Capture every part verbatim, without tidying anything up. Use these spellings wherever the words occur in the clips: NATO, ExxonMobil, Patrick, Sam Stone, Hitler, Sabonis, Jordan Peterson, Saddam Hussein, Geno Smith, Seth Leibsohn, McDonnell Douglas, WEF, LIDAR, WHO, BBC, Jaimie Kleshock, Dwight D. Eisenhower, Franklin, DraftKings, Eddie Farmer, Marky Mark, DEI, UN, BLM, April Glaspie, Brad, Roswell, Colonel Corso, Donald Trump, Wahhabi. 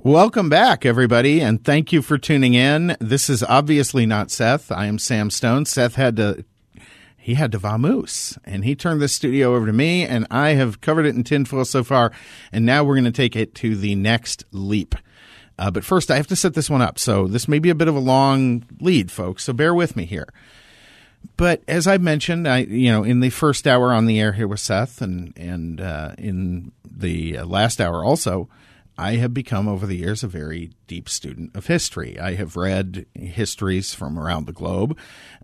Welcome back, everybody, and thank you for tuning in. This is obviously not Seth. I am Sam Stone. Seth had to, he had to vamoose, and he turned the studio over to me, and I have covered it in tinfoil so far, and now we're going to take it to the next leap. Uh, but first, I have to set this one up, so this may be a bit of a long lead, folks, so bear with me here. But as I mentioned, I you know, in the first hour on the air here with Seth and, and uh, in the last hour also, I have become over the years a very deep student of history. I have read histories from around the globe,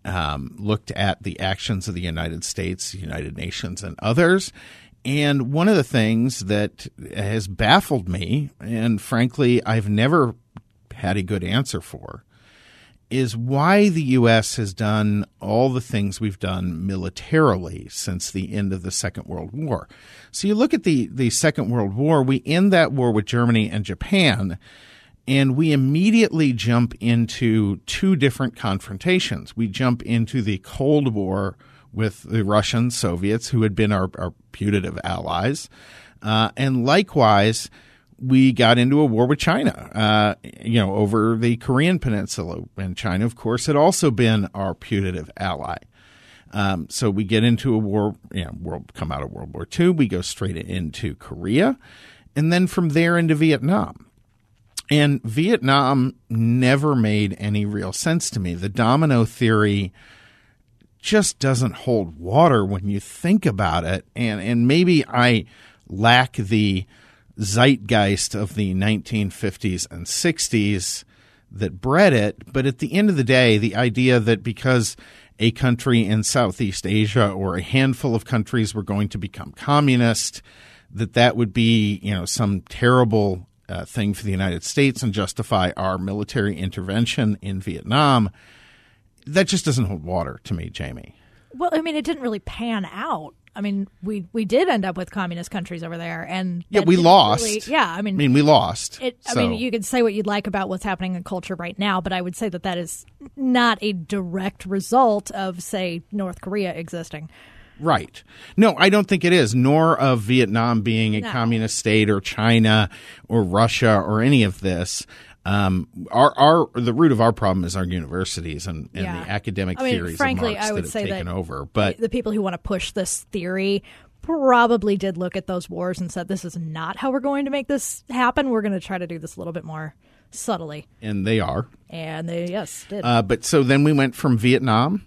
um, looked at the actions of the United States, United Nations, and others. And one of the things that has baffled me, and frankly, I've never had a good answer for, is why the U S has done all the things we've done militarily since the end of the Second World War. So you look at the, the Second World War, we end that war with Germany and Japan, and we immediately jump into two different confrontations. We jump into the Cold War with the Russian Soviets, who had been our, our putative allies, uh, and likewise – we got into a war with China, uh, you know, over the Korean Peninsula. And China, of course, had also been our putative ally. Um, so we get into a war, you know, world, come out of World War Two. We go straight into Korea. And then from there into Vietnam. And Vietnam never made any real sense to me. The domino theory just doesn't hold water when you think about it. And, and maybe I lack the zeitgeist of the nineteen fifties and sixties that bred it. But at the end of the day, the idea that because a country in Southeast Asia or a handful of countries were going to become communist, that that would be, you know, some terrible uh, thing for the United States and justify our military intervention in Vietnam, that just doesn't hold water to me, Jamie. Well, I mean, it didn't really pan out. I mean, we, we did end up with communist countries over there. And yeah, we lost. Really, yeah, I mean, I mean, we lost. It, so. I mean, you could say what you'd like about what's happening in culture right now, but I would say that that is not a direct result of, say, North Korea existing. Right. No, I don't think it is, nor of Vietnam being a no. communist state or China or Russia or any of this. Um, our, our, the root of our problem is our universities and, and yeah. the academic I mean, theories frankly, of Marx I would that have say taken that over. But the people who want to push this theory probably did look at those wars and said, this is not how we're going to make this happen. We're going to try to do this a little bit more subtly. And they are. And they, yes, did. Uh, but so then we went from Vietnam.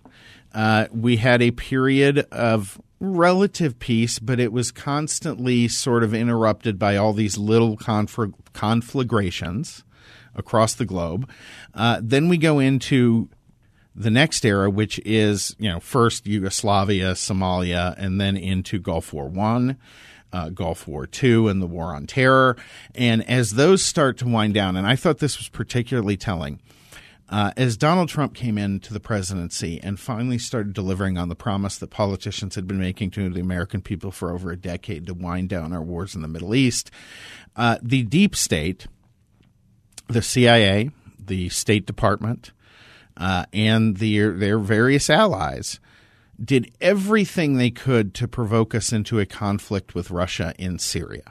Uh, we had a period of relative peace, but it was constantly sort of interrupted by all these little confl- conflagrations. Across the globe. Uh, then we go into the next era, which is, you know, first Yugoslavia, Somalia, and then into Gulf War One, uh, Gulf War Two, and the War on Terror. And as those start to wind down, and I thought this was particularly telling, uh, as Donald Trump came into the presidency and finally started delivering on the promise that politicians had been making to the American people for over a decade to wind down our wars in the Middle East, uh, the deep state – the C I A, the State Department, uh, and the, their various allies did everything they could to provoke us into a conflict with Russia in Syria.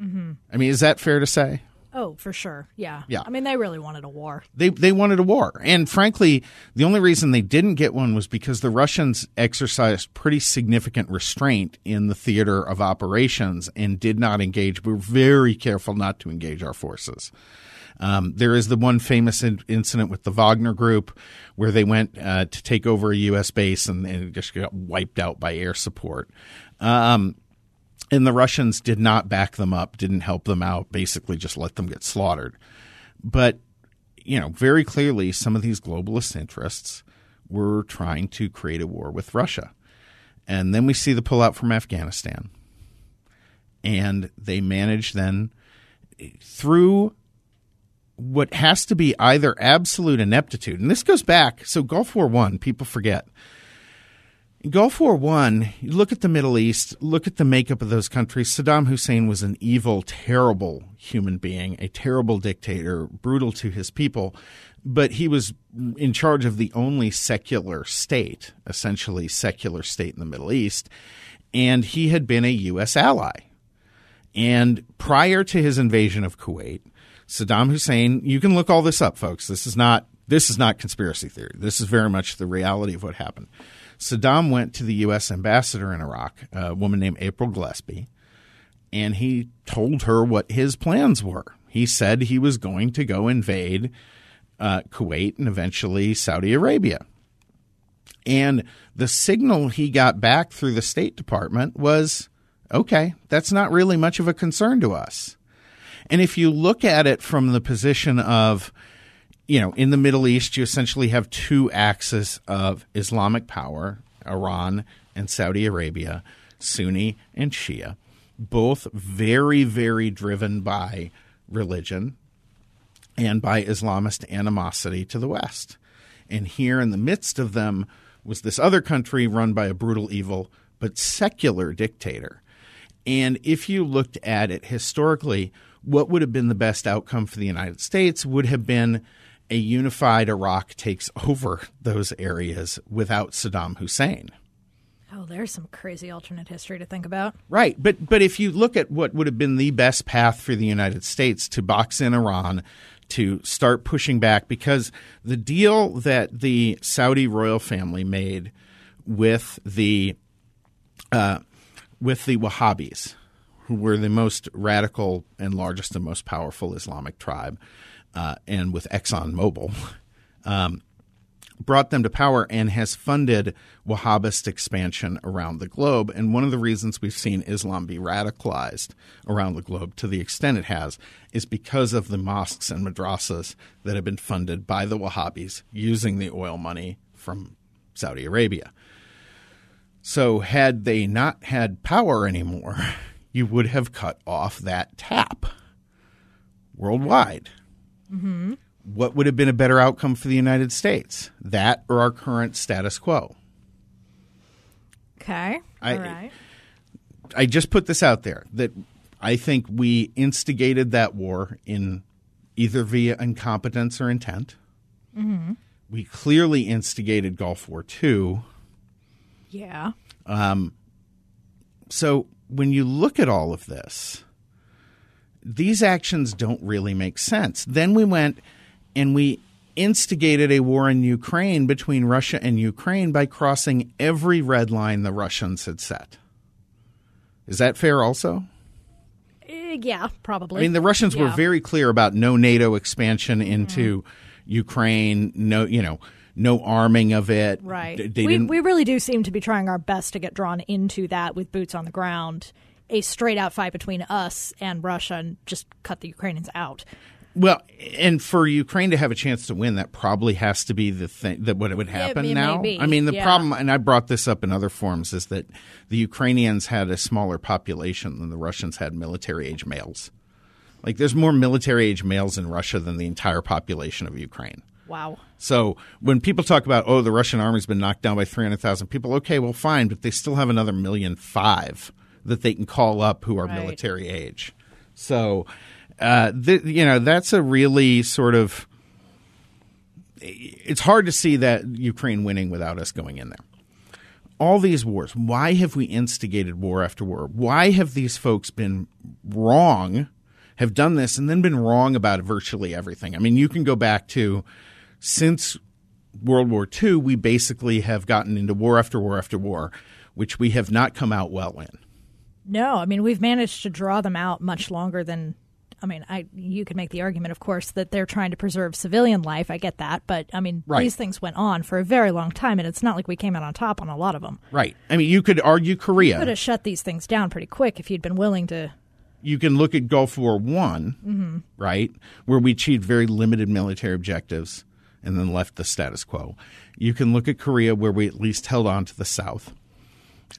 Mm-hmm. I mean, is that fair to say? Oh, for sure. Yeah. Yeah. I mean, they really wanted a war. They they wanted a war. And frankly, the only reason they didn't get one was because the Russians exercised pretty significant restraint in the theater of operations and did not engage. We were very careful not to engage our forces. Um, there is the one famous in- incident with the Wagner Group where they went uh, to take over a U S base and, and just got wiped out by air support. Um, and the Russians did not back them up, didn't help them out, basically just let them get slaughtered. But, you know, very clearly some of these globalist interests were trying to create a war with Russia. And then we see the pullout from Afghanistan. And they managed then through what has to be either absolute ineptitude. And this goes back. So Gulf War One, people forget. Gulf War One, you look at the Middle East, look at the makeup of those countries. Saddam Hussein was an evil, terrible human being, a terrible dictator, brutal to his people. But he was in charge of the only secular state, essentially secular state in the Middle East. And he had been a U S ally. And prior to his invasion of Kuwait, Saddam Hussein – you can look all this up, folks. This is not this is not conspiracy theory. This is very much the reality of what happened. Saddam went to the U S ambassador in Iraq, a woman named April Glaspie, and he told her what his plans were. He said he was going to go invade uh, Kuwait and eventually Saudi Arabia. And the signal he got back through the State Department was, okay, that's not really much of a concern to us. And if you look at it from the position of, you know, in the Middle East, you essentially have two axes of Islamic power, Iran and Saudi Arabia, Sunni and Shia, both very, very driven by religion and by Islamist animosity to the West. And here in the midst of them was this other country run by a brutal, evil, but secular dictator. And if you looked at it historically, what would have been the best outcome for the United States would have been a unified Iraq takes over those areas without Saddam Hussein. Oh, there's some crazy alternate history to think about. Right. But but if you look at what would have been the best path for the United States to box in Iran, to start pushing back, because the deal that the Saudi royal family made with the uh, with the Wahhabis, who were the most radical and largest and most powerful Islamic tribe, uh, and with ExxonMobil, um, brought them to power and has funded Wahhabist expansion around the globe. And one of the reasons we've seen Islam be radicalized around the globe to the extent it has is because of the mosques and madrasas that have been funded by the Wahhabis using the oil money from Saudi Arabia. So had they not had power anymore, you would have cut off that tap worldwide. Mm-hmm. What would have been a better outcome for the United States? That or our current status quo? Okay. All I, right. I just put this out there that I think we instigated that war in either via incompetence or intent. Mm-hmm. We clearly instigated Gulf War Two. Yeah. Um. So when you look at all of this, these actions don't really make sense. Then we went and we instigated a war in Ukraine between Russia and Ukraine by crossing every red line the Russians had set. Is that fair also? Uh, yeah, probably. I mean, the Russians yeah. were very clear about no NATO expansion into mm. Ukraine, no, you know, no arming of it. Right. They we, we really do seem to be trying our best to get drawn into that with boots on the ground, a straight-out fight between us and Russia, and just cut the Ukrainians out. Well, and for Ukraine to have a chance to win, that probably has to be the thing that what would happen it, now. Maybe. I mean, the yeah. problem, and I brought this up in other forums, is that the Ukrainians had a smaller population than the Russians had military-age males. Like, there's more military-age males in Russia than the entire population of Ukraine. Wow. So when people talk about, oh, the Russian army's been knocked down by three hundred thousand people, okay, well, fine, but they still have another million five that they can call up who are right. military age. So, uh, th- you know, that's a really sort of – it's hard to see that Ukraine winning without us going in there. All these wars, why have we instigated war after war? Why have these folks been wrong, have done this, and then been wrong about virtually everything? I mean, you can go back to since World War Two, we basically have gotten into war after war after war, which we have not come out well in. No, I mean, we've managed to draw them out much longer than – I mean, I you could make the argument, of course, that they're trying to preserve civilian life. I get that. But, I mean, right. these things went on for a very long time, and it's not like we came out on top on a lot of them. Right. I mean, you could argue Korea. You could have shut these things down pretty quick if you'd been willing to – You can look at Gulf War One, mm-hmm. right, where we achieved very limited military objectives and then left the status quo. You can look at Korea, where we at least held on to the South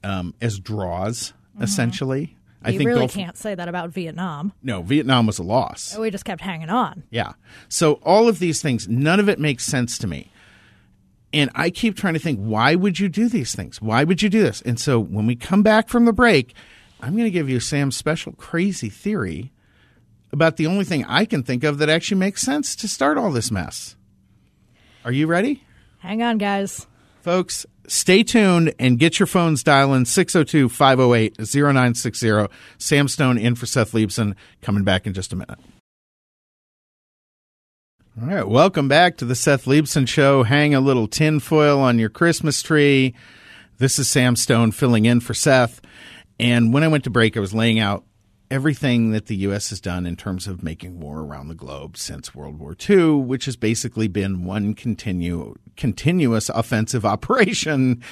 um, as draws, mm-hmm. essentially. I you think really Gulf, can't say that about Vietnam. No, Vietnam was a loss. We just kept hanging on. Yeah. So all of these things, none of it makes sense to me. And I keep trying to think, why would you do these things? Why would you do this? And so when we come back from the break, I'm going to give you Sam's special crazy theory about the only thing I can think of that actually makes sense to start all this mess. Are you ready? Hang on, guys. Folks, stay tuned and get your phones dialing six oh two, five oh eight, oh nine six oh. Sam Stone in for Seth Leibsohn. Coming back in just a minute. All right, welcome back to the Seth Leibsohn Show. Hang a little tinfoil on your Christmas tree. This is Sam Stone filling in for Seth. And when I went to break, I was laying out everything that the U S has done in terms of making war around the globe since World War Two, which has basically been one continue, continuous offensive operation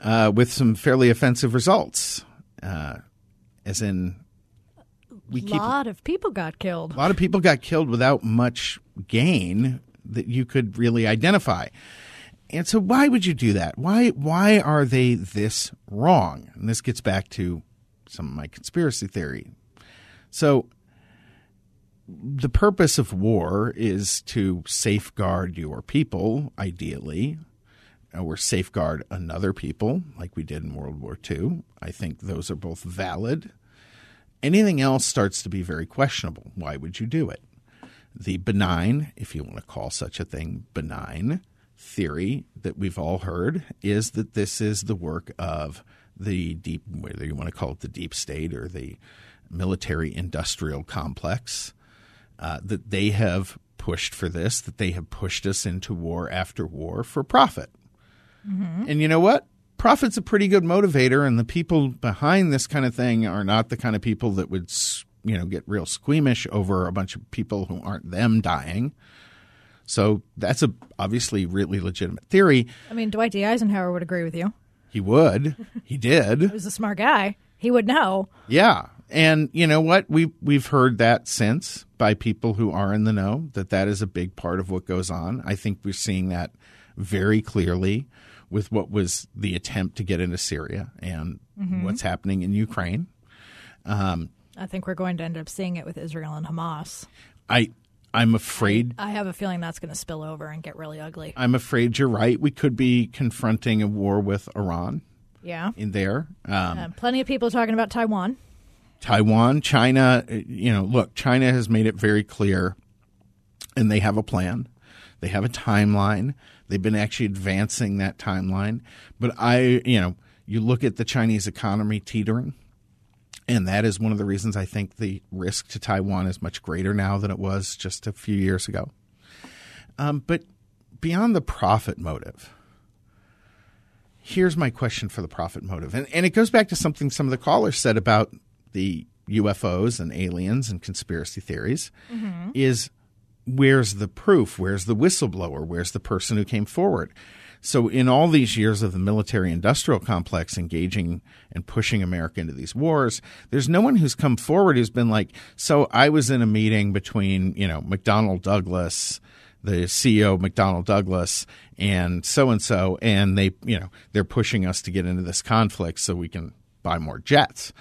uh, with some fairly offensive results, uh, as in we keep, a lot of people got killed. A lot of people got killed without much gain that you could really identify. And so why would you do that? Why, why are they this wrong? And this gets back to some of my conspiracy theory. So the purpose of war is to safeguard your people, ideally, or safeguard another people, like we did in World War Two. I think those are both valid. Anything else starts to be very questionable. Why would you do it? The benign, if you want to call such a thing benign, theory that we've all heard is that this is the work of the deep, whether you want to call it the deep state or the military-industrial complex, uh, that they have pushed for this, that they have pushed us into war after war for profit. Mm-hmm. And you know what? Profit's a pretty good motivator, and the people behind this kind of thing are not the kind of people that would, you know, get real squeamish over a bunch of people who aren't them dying. So that's a obviously really legitimate theory. I mean, Dwight D. Eisenhower would agree with you. He would. He did. He was a smart guy. He would know. Yeah. And you know what? We, we've heard that since by people who are in the know, that that is a big part of what goes on. I think we're seeing that very clearly with what was the attempt to get into Syria and mm-hmm. what's happening in Ukraine. Um, I think we're going to end up seeing it with Israel and Hamas. I, I'm afraid. I have a feeling that's going to spill over and get really ugly. I'm afraid you're right. We could be confronting a war with Iran. Yeah. In there. Um, uh, plenty of people talking about Taiwan. Taiwan, China, you know, look, China has made it very clear, and they have a plan. They have a timeline. They've been actually advancing that timeline. But I, you know, you look at the Chinese economy teetering, and that is one of the reasons I think the risk to Taiwan is much greater now than it was just a few years ago. Um, but beyond the profit motive, here's my question for the profit motive. And, and it goes back to something some of the callers said about the U F Os and aliens and conspiracy theories, mm-hmm. is where's the proof? Where's the whistleblower? Where's the person who came forward? So in all these years of the military-industrial complex engaging and pushing America into these wars, there's no one who's come forward who's been like, so I was in a meeting between, you know, McDonnell Douglas, the C E O of McDonnell Douglas, and so-and-so, and they, you know, they're pushing us to get into this conflict so we can buy more jets.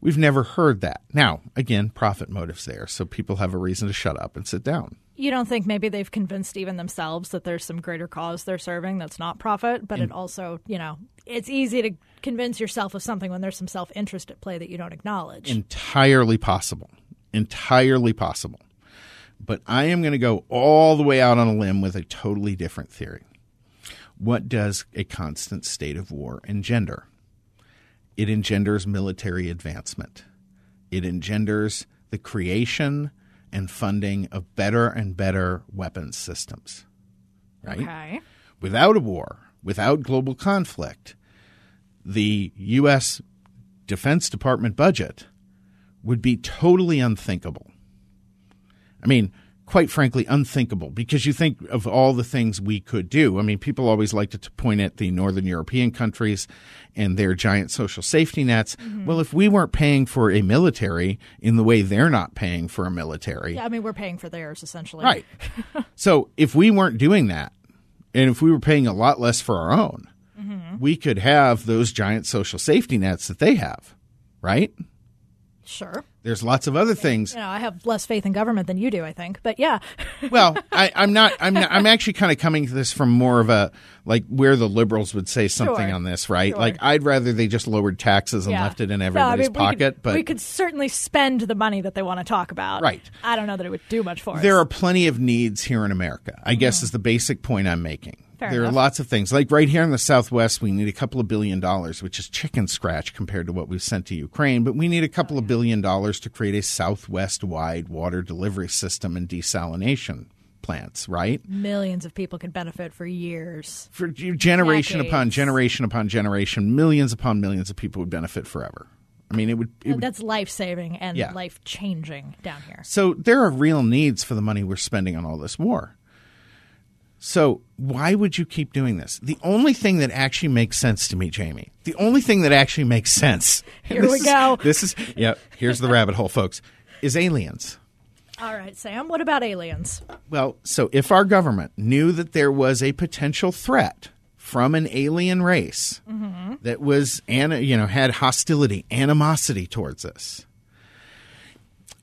We've never heard that. Now, again, profit motives there, so people have a reason to shut up and sit down. You don't think maybe they've convinced even themselves that there's some greater cause they're serving that's not profit, but and, it also, you know, it's easy to convince yourself of something when there's some self-interest at play that you don't acknowledge. Entirely possible. Entirely possible. But I am going to go all the way out on a limb with a totally different theory. What does a constant state of war engender? It engenders military advancement. It engenders the creation and funding of better and better weapons systems. Right? Okay. Without a war, without global conflict, the U S Defense Department budget would be totally unthinkable. I mean, quite frankly, unthinkable, because you think of all the things we could do. I mean, people always like to point at the northern European countries and their giant social safety nets. Mm-hmm. Well, if we weren't paying for a military in the way they're not paying for a military. Yeah, I mean, we're paying for theirs, essentially. Right. So if we weren't doing that, and if we were paying a lot less for our own, mm-hmm. we could have those giant social safety nets that they have, right? Sure. There's lots of other things. You know, I have less faith in government than you do, I think. But yeah. Well, I, I'm not. I'm. Not, I'm actually kind of coming to this from more of a like where the liberals would say something sure. on this, right? Sure. Like I'd rather they just lowered taxes and yeah. left it in everybody's no, I mean, pocket. We could, but we could certainly spend the money that they want to talk about. Right. I don't know that it would do much for us. There are plenty of needs here in America, I mm-hmm. guess, is the basic point I'm making. Fair there enough. Are lots of things. Like right here in the Southwest, we need a couple of billion dollars, which is chicken scratch compared to what we've sent to Ukraine. But we need a couple oh, yeah. of billion dollars to create a Southwest-wide water delivery system and desalination plants, right? Millions of people could benefit for years. For generation decades. Upon generation upon generation, millions upon millions of people would benefit forever. I mean, it would. It would That's life-saving and yeah. life-changing down here. So there are real needs for the money we're spending on all this war. So why would you keep doing this? The only thing that actually makes sense to me, Jamie, the only thing that actually makes sense. Here we go. Is, this is yeah. Here's the rabbit hole, folks, is aliens. All right, Sam, what about aliens? Well, so if our government knew that there was a potential threat from an alien race mm-hmm. that was, you know, had hostility, animosity towards us.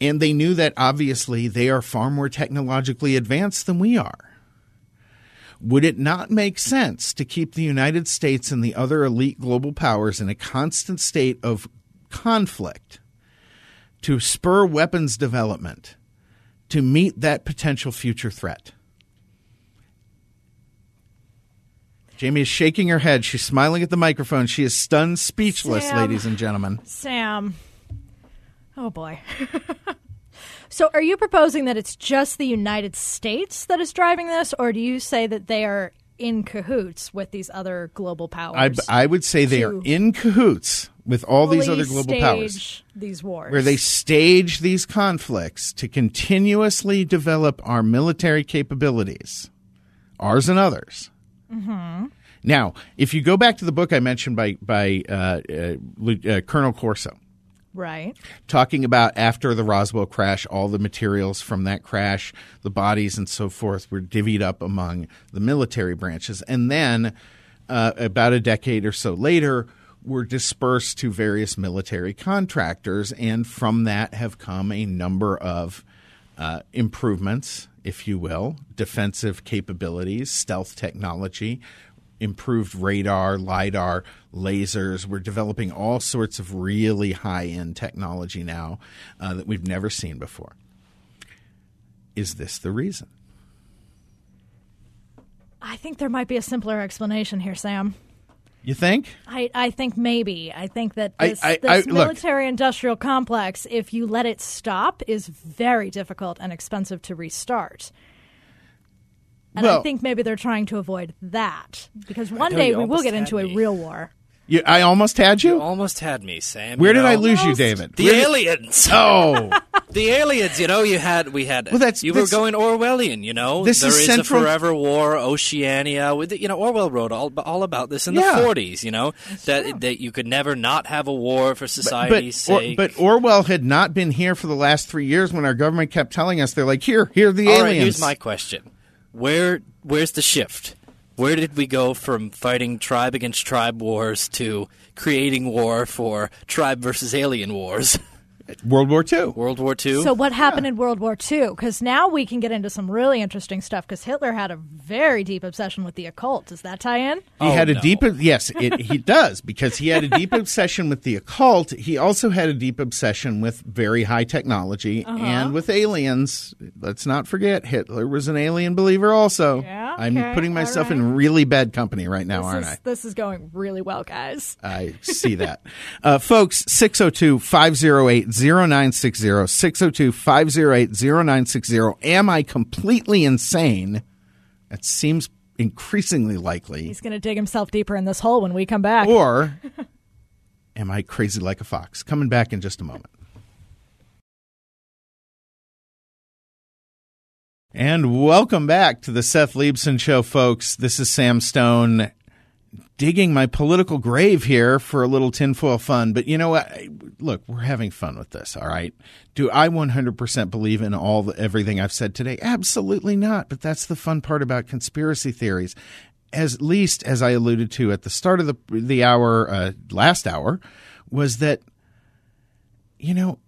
And they knew that obviously they are far more technologically advanced than we are. Would it not make sense to keep the United States and the other elite global powers in a constant state of conflict to spur weapons development to meet that potential future threat? Jamie is shaking her head. She's smiling at the microphone. She is stunned, speechless, Sam, ladies and gentlemen. Sam. Oh, boy. So are you proposing that it's just the United States that is driving this, or do you say that they are in cahoots with these other global powers? I, I would say they are in cahoots with all these other global powers. These wars. Where they stage these conflicts to continuously develop our military capabilities, ours and others. Mm-hmm. Now, if you go back to the book I mentioned by, by uh, uh, uh, Colonel Corso. Right. Talking about after the Roswell crash, all the materials from that crash, the bodies and so forth were divvied up among the military branches. And then uh, about a decade or so later were dispersed to various military contractors. And from that have come a number of uh, improvements, if you will, defensive capabilities, stealth technology, improved radar, LIDAR, lasers. We're developing all sorts of really high-end technology now uh, that we've never seen before. Is this the reason? I think there might be a simpler explanation here, Sam. You think? I, I think maybe. I think that this, I, I, this I, military-industrial complex, if you let it stop, is very difficult and expensive to restart. And well, I think maybe they're trying to avoid that because one day we will get into me. a real war. You, I almost had you? You almost had me, Sam. Where you did know? I lose almost? you, David? The Where aliens. Oh. The aliens, you know, you had, we had, well, that's, you that's, were going Orwellian, you know. This there is, is central... a forever war, Oceania. With, you know, Orwell wrote all, all about this in yeah. the forties, you know, that's that true. that you could never not have a war for society's but, but, sake. Or, but Orwell had not been here for the last three years when our government kept telling us, they're like, here, here are the all aliens. All right, here's my question. Where where's the shift? Where did we go from fighting tribe against tribe wars to creating war for tribe versus alien wars? World War Two. World War Two. So what happened yeah. in World War Two? Because now we can get into some really interesting stuff. Because Hitler had a very deep obsession with the occult. Does that tie in? He oh, had a no. deep yes, it, he does because he had a deep obsession with the occult. He also had a deep obsession with very high technology uh-huh. and with aliens. Let's not forget Hitler was an alien believer. Also, yeah, okay, I'm putting myself right. in really bad company right now, this aren't is, I? This is going really well, guys. I see that, uh, folks. Six zero two five zero eight. zero nine six zero six zero two five zero eight zero nine six zero. Am I completely insane? That seems increasingly likely. He's going to dig himself deeper in this hole when we come back. Or am I crazy like a fox? Coming back in just a moment. And welcome back to the Seth Leibsohn Show, folks. This is Sam Stone digging my political grave here for a little tinfoil fun. But you know what? Look, we're having fun with this, all right? Do I one hundred percent believe in all the, everything I've said today? Absolutely not. But that's the fun part about conspiracy theories. As least, as I alluded to at the start of the, the hour, uh, last hour, was that, you know,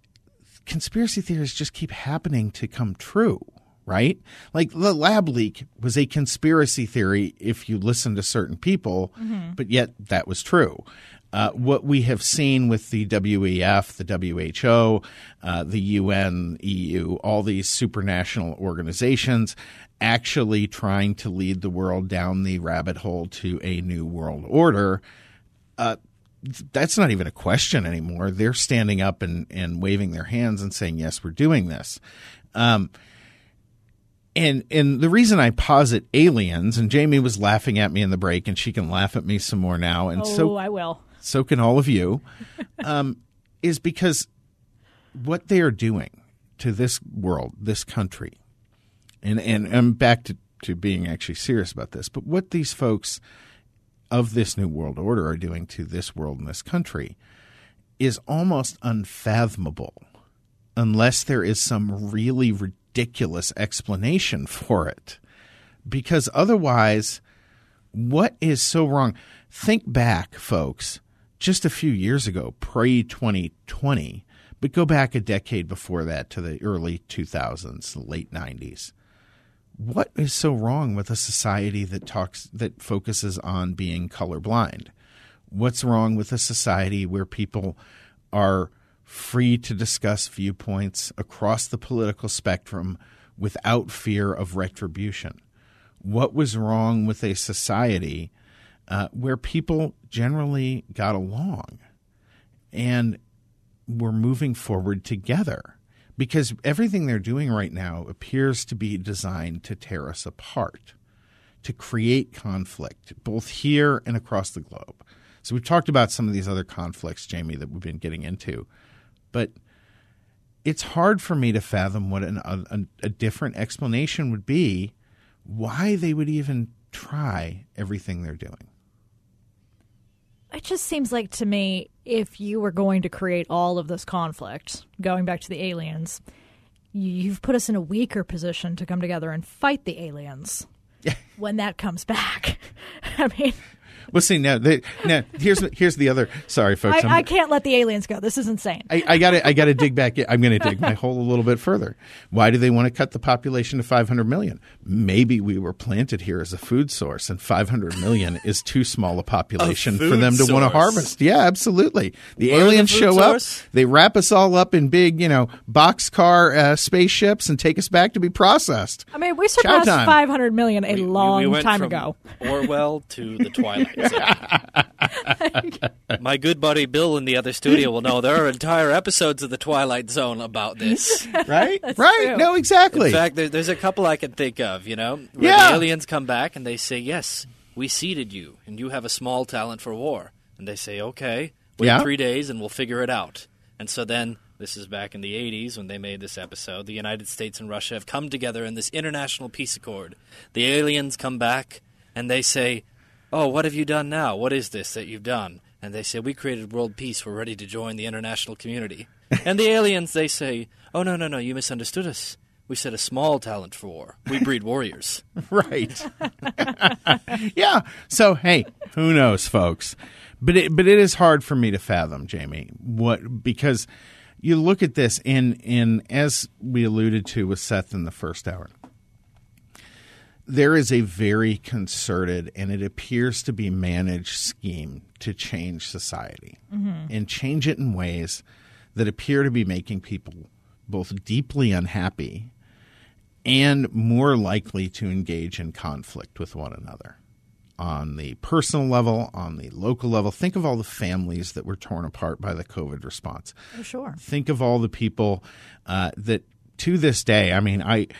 conspiracy theories just keep happening to come true, right? Like the lab leak was a conspiracy theory if you listen to certain people, mm-hmm. but yet that was true. Uh, what we have seen with the W E F, the W H O, uh, the U N, E U, all these supranational organizations actually trying to lead the world down the rabbit hole to a new world order, uh, that's not even a question anymore. They're standing up and, and waving their hands and saying, yes, we're doing this. Um, and and the reason I posit aliens, and Jamie was laughing at me in the break, and she can laugh at me some more now. And oh, so I will. So can all of you, um, is because what they are doing to this world, this country, and, and I'm back to, to being actually serious about this, but what these folks of this new world order are doing to this world and this country is almost unfathomable unless there is some really ridiculous explanation for it. Because otherwise, what is so wrong? Think back, folks, just a few years ago, pre twenty twenty, but go back a decade before that to the early two thousands, the late nineties. What is so wrong with a society that talks that focuses on being colorblind? What's wrong with a society where people are free to discuss viewpoints across the political spectrum without fear of retribution? What was wrong with a society uh, where people generally got along and were moving forward together? Because everything they're doing right now appears to be designed to tear us apart, to create conflict, both here and across the globe. So we've talked about some of these other conflicts, Jamie, that we've been getting into. But it's hard for me to fathom what an, a, a different explanation would be, why they would even try everything they're doing. It just seems like to me, if you were going to create all of this conflict, going back to the aliens, you've put us in a weaker position to come together and fight the aliens when that comes back. I mean, well, see now. They, now here's here's the other. Sorry, folks, I, I can't let the aliens go. This is insane. I got I got to dig back in. I'm going to dig my hole a little bit further. Why do they want to cut the population to five hundred million? Maybe we were planted here as a food source, and five hundred million is too small a population a for them to source. want to harvest. Yeah, absolutely. The we're aliens the show source? up. They wrap us all up in big, you know, boxcar uh, spaceships and take us back to be processed. I mean, we surpassed five hundred million a we, long we went time from ago. Orwell to the Twilight. My good buddy Bill in the other studio will know there are entire episodes of The Twilight Zone about this. Right? That's right. True. No, exactly. In fact, there, there's a couple I can think of, you know, where yeah. the aliens come back and they say, yes, we seeded you and you have a small talent for war. And they say, okay, wait yeah. three days and we'll figure it out. And so then this is back in the eighties when they made this episode. The United States and Russia have come together in this international peace accord. The aliens come back and they say, oh, what have you done now? What is this that you've done? And they say, we created world peace. We're ready to join the international community. And the aliens, they say, oh, no, no, no, you misunderstood us. We said a small talent for war. We breed warriors. Right. Yeah. So, hey, who knows, folks? But it, but it is hard for me to fathom, Jamie, what because you look at this, and, and as we alluded to with Seth in the first hour, there is a very concerted and it appears to be managed scheme to change society mm-hmm. and change it in ways that appear to be making people both deeply unhappy and more likely to engage in conflict with one another on the personal level, on the local level. Think of all the families that were torn apart by the COVID response. Oh, sure. Think of all the people uh, that to this day, I mean, I –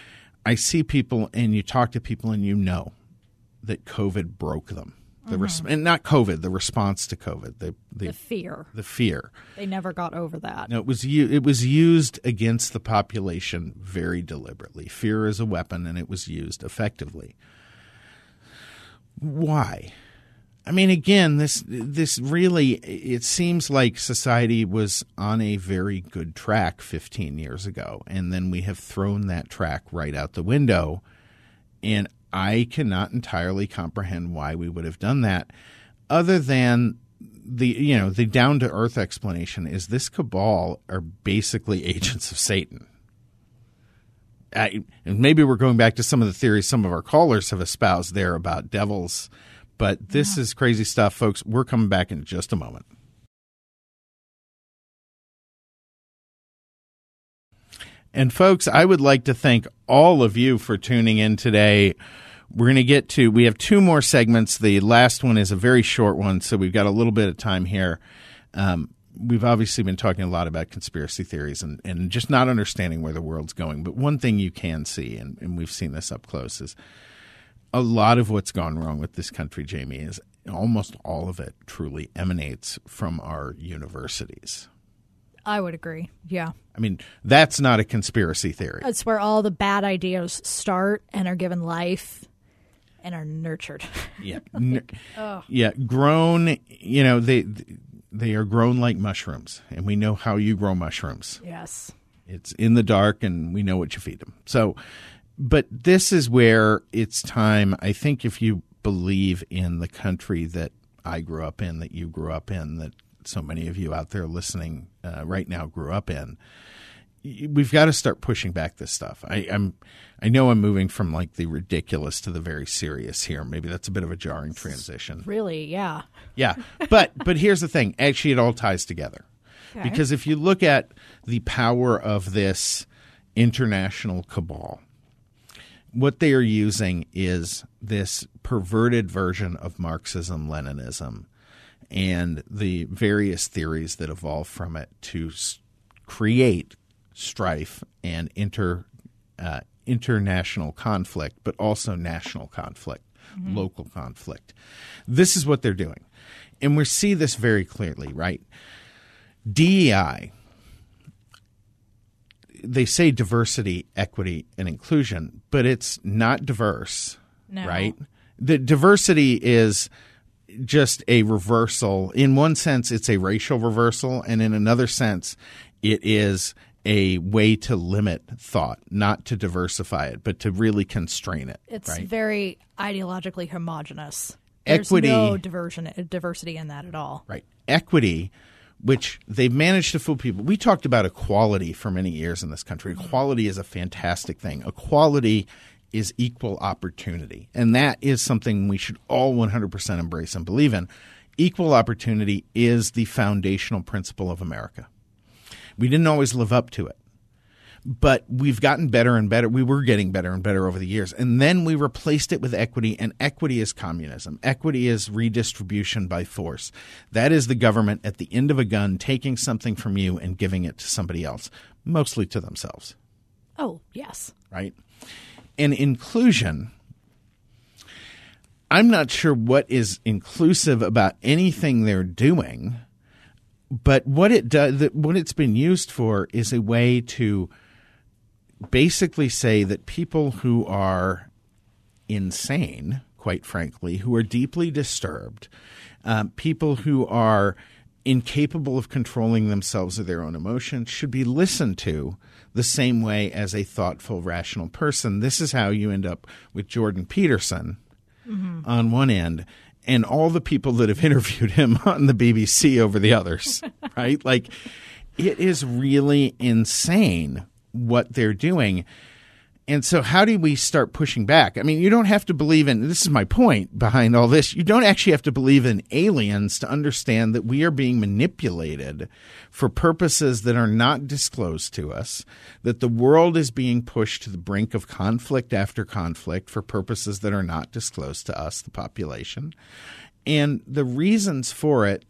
I see people and you talk to people and you know that COVID broke them. The mm-hmm. res- and not COVID, the response to COVID. The, the, the fear. The fear. They never got over that. No, it was u- it was used against the population very deliberately. Fear is a weapon and it was used effectively. Why? I mean, again, this this really, it seems like society was on a very good track fifteen years ago, and then we have thrown that track right out the window, and I cannot entirely comprehend why we would have done that other than the you know the down to earth explanation is this cabal are basically agents of Satan. I, and maybe we're going back to some of the theories some of our callers have espoused there about devils, but this yeah. is crazy stuff, folks. We're coming back in just a moment. And folks, I would like to thank all of you for tuning in today. We're going to get to – we have two more segments. The last one is a very short one, so we've got a little bit of time here. Um, we've obviously been talking a lot about conspiracy theories and, and just not understanding where the world's going. But one thing you can see, and, and we've seen this up close, is a lot of what's gone wrong with this country, Jamie, is almost all of it truly emanates from our universities. I would agree. Yeah. I mean, that's not a conspiracy theory. That's where all the bad ideas start and are given life and are nurtured. Yeah. like, oh. Yeah. Grown, you know, they they are grown like mushrooms, and we know how you grow mushrooms. Yes. It's in the dark, and we know what you feed them. So, but this is where it's time. I think if you believe in the country that I grew up in, that you grew up in, that so many of you out there listening uh, right now grew up in, we've got to start pushing back this stuff. I, I'm, I know I'm moving from like the ridiculous to the very serious here. Maybe that's a bit of a jarring transition. Really? Yeah. Yeah. But, but here's the thing. Actually, it all ties together. Okay. Because if you look at the power of this international cabal, what they are using is this perverted version of Marxism-Leninism and the various theories that evolve from it to s- create strife and inter uh, international conflict, but also national conflict, mm-hmm. local conflict. This is what they're doing. And we see this very clearly, right? D E I, they say diversity, equity, and inclusion, but it's not diverse, no. right? The diversity is just a reversal. In one sense, it's a racial reversal, and in another sense, it is a way to limit thought, not to diversify it, but to really constrain it. It's right? very ideologically homogenous. Equity, there's no diversion, diversity in that at all. Right. Equity, which they've managed to fool people. We talked about equality for many years in this country. Equality is a fantastic thing. Equality is equal opportunity. And that is something we should all one hundred percent embrace and believe in. Equal opportunity is the foundational principle of America. We didn't always live up to it, but we've gotten better and better. We were getting better and better over the years. And then we replaced it with equity, and equity is communism. Equity is redistribution by force. That is the government at the end of a gun taking something from you and giving it to somebody else, mostly to themselves. Oh, yes. Right? And inclusion, I'm not sure what is inclusive about anything they're doing, but what it does, what it's been used for is a way to basically say that people who are insane, quite frankly, who are deeply disturbed, um, people who are incapable of controlling themselves or their own emotions should be listened to the same way as a thoughtful, rational person. This is how you end up with Jordan Peterson mm-hmm. on one end and all the people that have interviewed him on the B B C over the others, right? Like, it is really insane what they're doing. And so how do we start pushing back? I mean, you don't have to believe in – this is my point behind all this. You don't actually have to believe in aliens to understand that we are being manipulated for purposes that are not disclosed to us, that the world is being pushed to the brink of conflict after conflict for purposes that are not disclosed to us, the population. And the reasons for it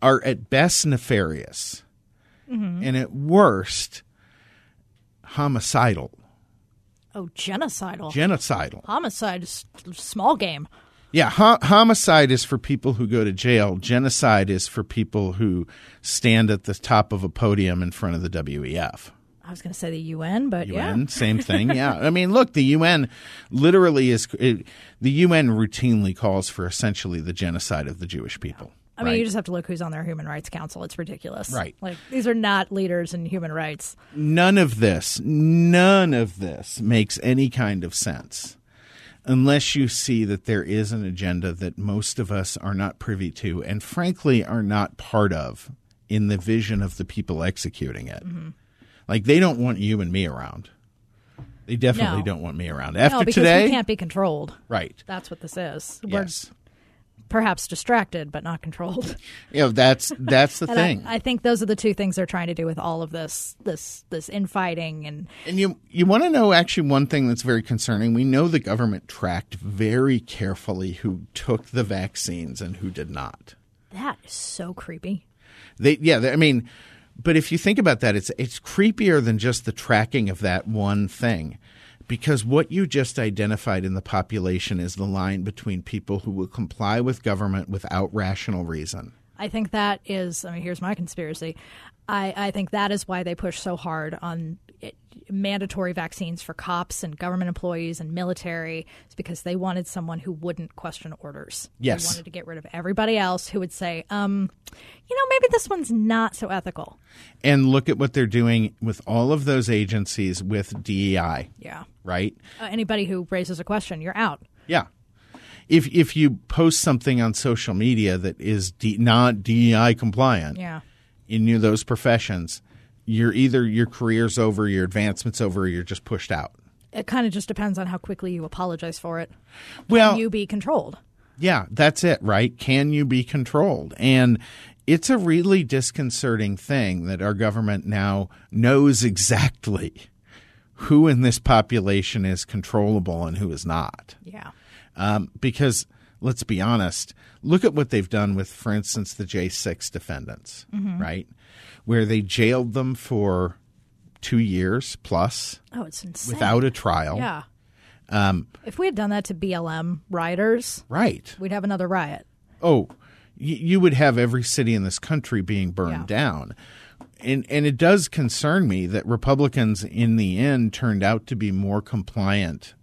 are at best nefarious mm-hmm. and at worst homicidal. Oh, genocidal. Genocidal. Homicide is small game. Yeah. Ho- homicide is for people who go to jail. Genocide is for people who stand at the top of a podium in front of the W E F. I was going to say the U N, but U N, yeah. U N, same thing. Yeah. I mean, look, the U N literally is it, – the U N routinely calls for essentially the genocide of the Jewish people. I mean, right? You just have to look who's on their Human Rights Council. It's ridiculous. Right. Like, these are not leaders in human rights. None of this, none of this makes any kind of sense. unless you see that there is an agenda that most of us are not privy to and, frankly, are not part of in the vision of the people executing it. Mm-hmm. Like, they don't want you and me around. They definitely no. don't want me around. After no, because today, we can't be controlled. Right. That's what this is. We're yes. perhaps distracted, but not controlled. Yeah, you know, that's that's the thing. I, I think those are the two things they're trying to do with all of this this this infighting and and you you want to know actually one thing that's very concerning. We know the government tracked very carefully who took the vaccines and who did not. That is so creepy. They yeah, they, I mean. But if you think about that, it's it's creepier than just the tracking of that one thing, because what you just identified in the population is the line between people who will comply with government without rational reason. I think that is – I mean, here's my conspiracy. I, I think that is why they push so hard on it, mandatory vaccines for cops and government employees and military. It's because they wanted someone who wouldn't question orders. Yes. They wanted to get rid of everybody else who would say, um, you know, maybe this one's not so ethical. And look at what they're doing with all of those agencies with D E I. Yeah. Right? Uh, anybody who raises a question, you're out. Yeah. If if you post something on social media that is de- not D E I compliant, yeah. in those professions, you're either your career's over, your advancement's over, or you're just pushed out. It kind of just depends on how quickly you apologize for it. Can well, you be controlled? Yeah, that's it, right? Can you be controlled? And it's a really disconcerting thing that our government now knows exactly who in this population is controllable and who is not. Yeah. Um, because let's be honest, look at what they've done with, for instance, the J six defendants, mm-hmm. right, where they jailed them for two years plus oh, it's insane. Without a trial. Yeah. Um, if we had done that to B L M rioters, right. we'd have another riot. Oh, y- you would have every city in this country being burned yeah. down. And, and it does concern me that Republicans in the end turned out to be more compliant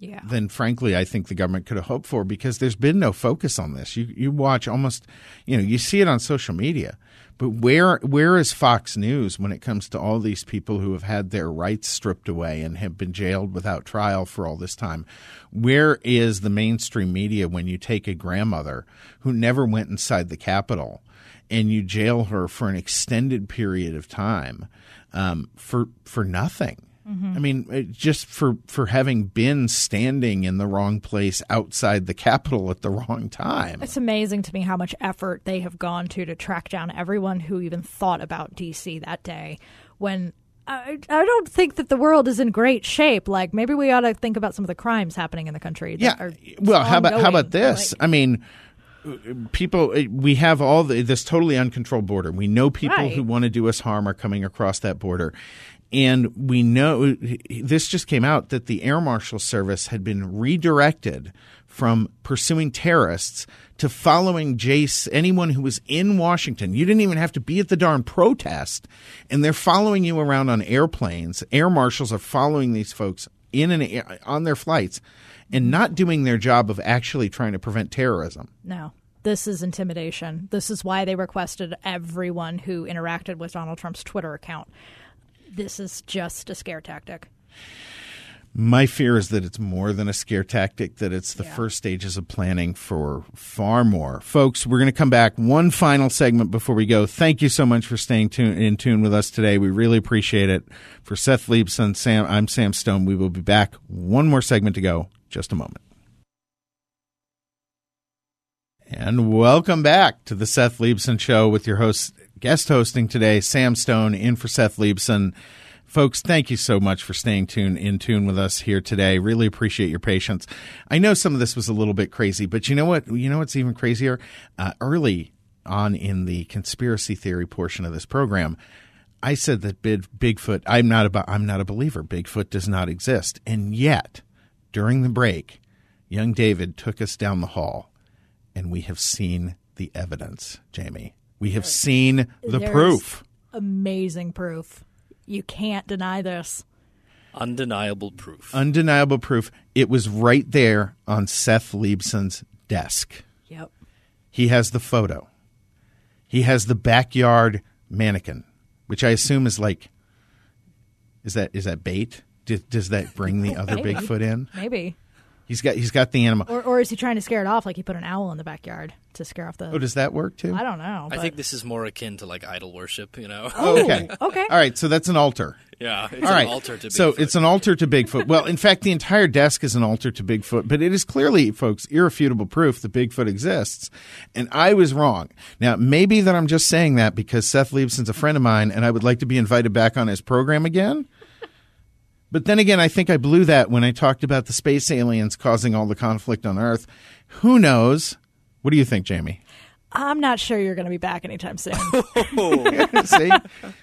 Yeah. Then, frankly, I think the government could have hoped for, because there's been no focus on this. You you watch almost, you know, you see it on social media, but where where is Fox News when it comes to all these people who have had their rights stripped away and have been jailed without trial for all this time? Where is the mainstream media when you take a grandmother who never went inside the Capitol and you jail her for an extended period of time um, for for nothing? Mm-hmm. I mean, just for, for having been standing in the wrong place outside the Capitol at the wrong time. It's amazing to me how much effort they have gone to to track down everyone who even thought about D C that day, when I, I don't think that the world is in great shape. Like, maybe we ought to think about some of the crimes happening in the country. That yeah. Are well, how about, how about this? Like, I mean, people, we have all the, this totally uncontrolled border. We know people right. who want to do us harm are coming across that border. And we know – this just came out that the Air Marshal Service had been redirected from pursuing terrorists to following Jace, anyone who was in Washington. You didn't even have to be at the darn protest, and they're following you around on airplanes. Air marshals are following these folks in and on their flights and not doing their job of actually trying to prevent terrorism. No. This is intimidation. This is why they requested everyone who interacted with Donald Trump's Twitter account. This is just a scare tactic. My fear is that it's more than a scare tactic, that it's the yeah. first stages of planning for far more. Folks, we're going to come back. One final segment before we go. Thank you so much for staying tune- in tune with us today. We really appreciate it. For Seth Leibsohn, Sam, I'm Sam Stone. We will be back. One more segment to go. Just a moment. And welcome back to the Seth Leibsohn Show with your host, guest hosting today, Sam Stone, in for Seth Leibsohn. Folks, thank you so much for staying tuned in tune with us here today. Really appreciate your patience. I know some of this was a little bit crazy, but you know what? You know what's even crazier? Uh, early on in the conspiracy theory portion of this program, I said that Big, Bigfoot. I'm not about. I'm not a believer. Bigfoot does not exist. And yet, during the break, young David took us down the hall, and we have seen the evidence, Jamie. We have seen the There's proof. Amazing proof. You can't deny this. Undeniable proof. Undeniable proof. It was right there on Seth Leibsohn's desk. Yep. He has the photo. He has the backyard mannequin, which I assume is like, is that is that bait? Does, does that bring the other Maybe. Bigfoot in? Maybe. He's got he's got the animal. Or, or is he trying to scare it off, like he put an owl in the backyard to scare off the... Oh, does that work, too? I don't know. But... I think this is more akin to, like, idol worship, you know? Oh, okay. okay. All right, so that's an altar. Yeah, it's All right. an altar to Bigfoot. So it's an altar to Bigfoot. Well, in fact, the entire desk is an altar to Bigfoot, but it is clearly, folks, irrefutable proof that Bigfoot exists, and I was wrong. Now, maybe that I'm just saying that because Seth Leibsohn's a friend of mine, and I would like to be invited back on his program again. But then again, I think I blew that when I talked about the space aliens causing all the conflict on Earth. Who knows? What do you think, Jamie? I'm not sure you're going to be back anytime soon. See?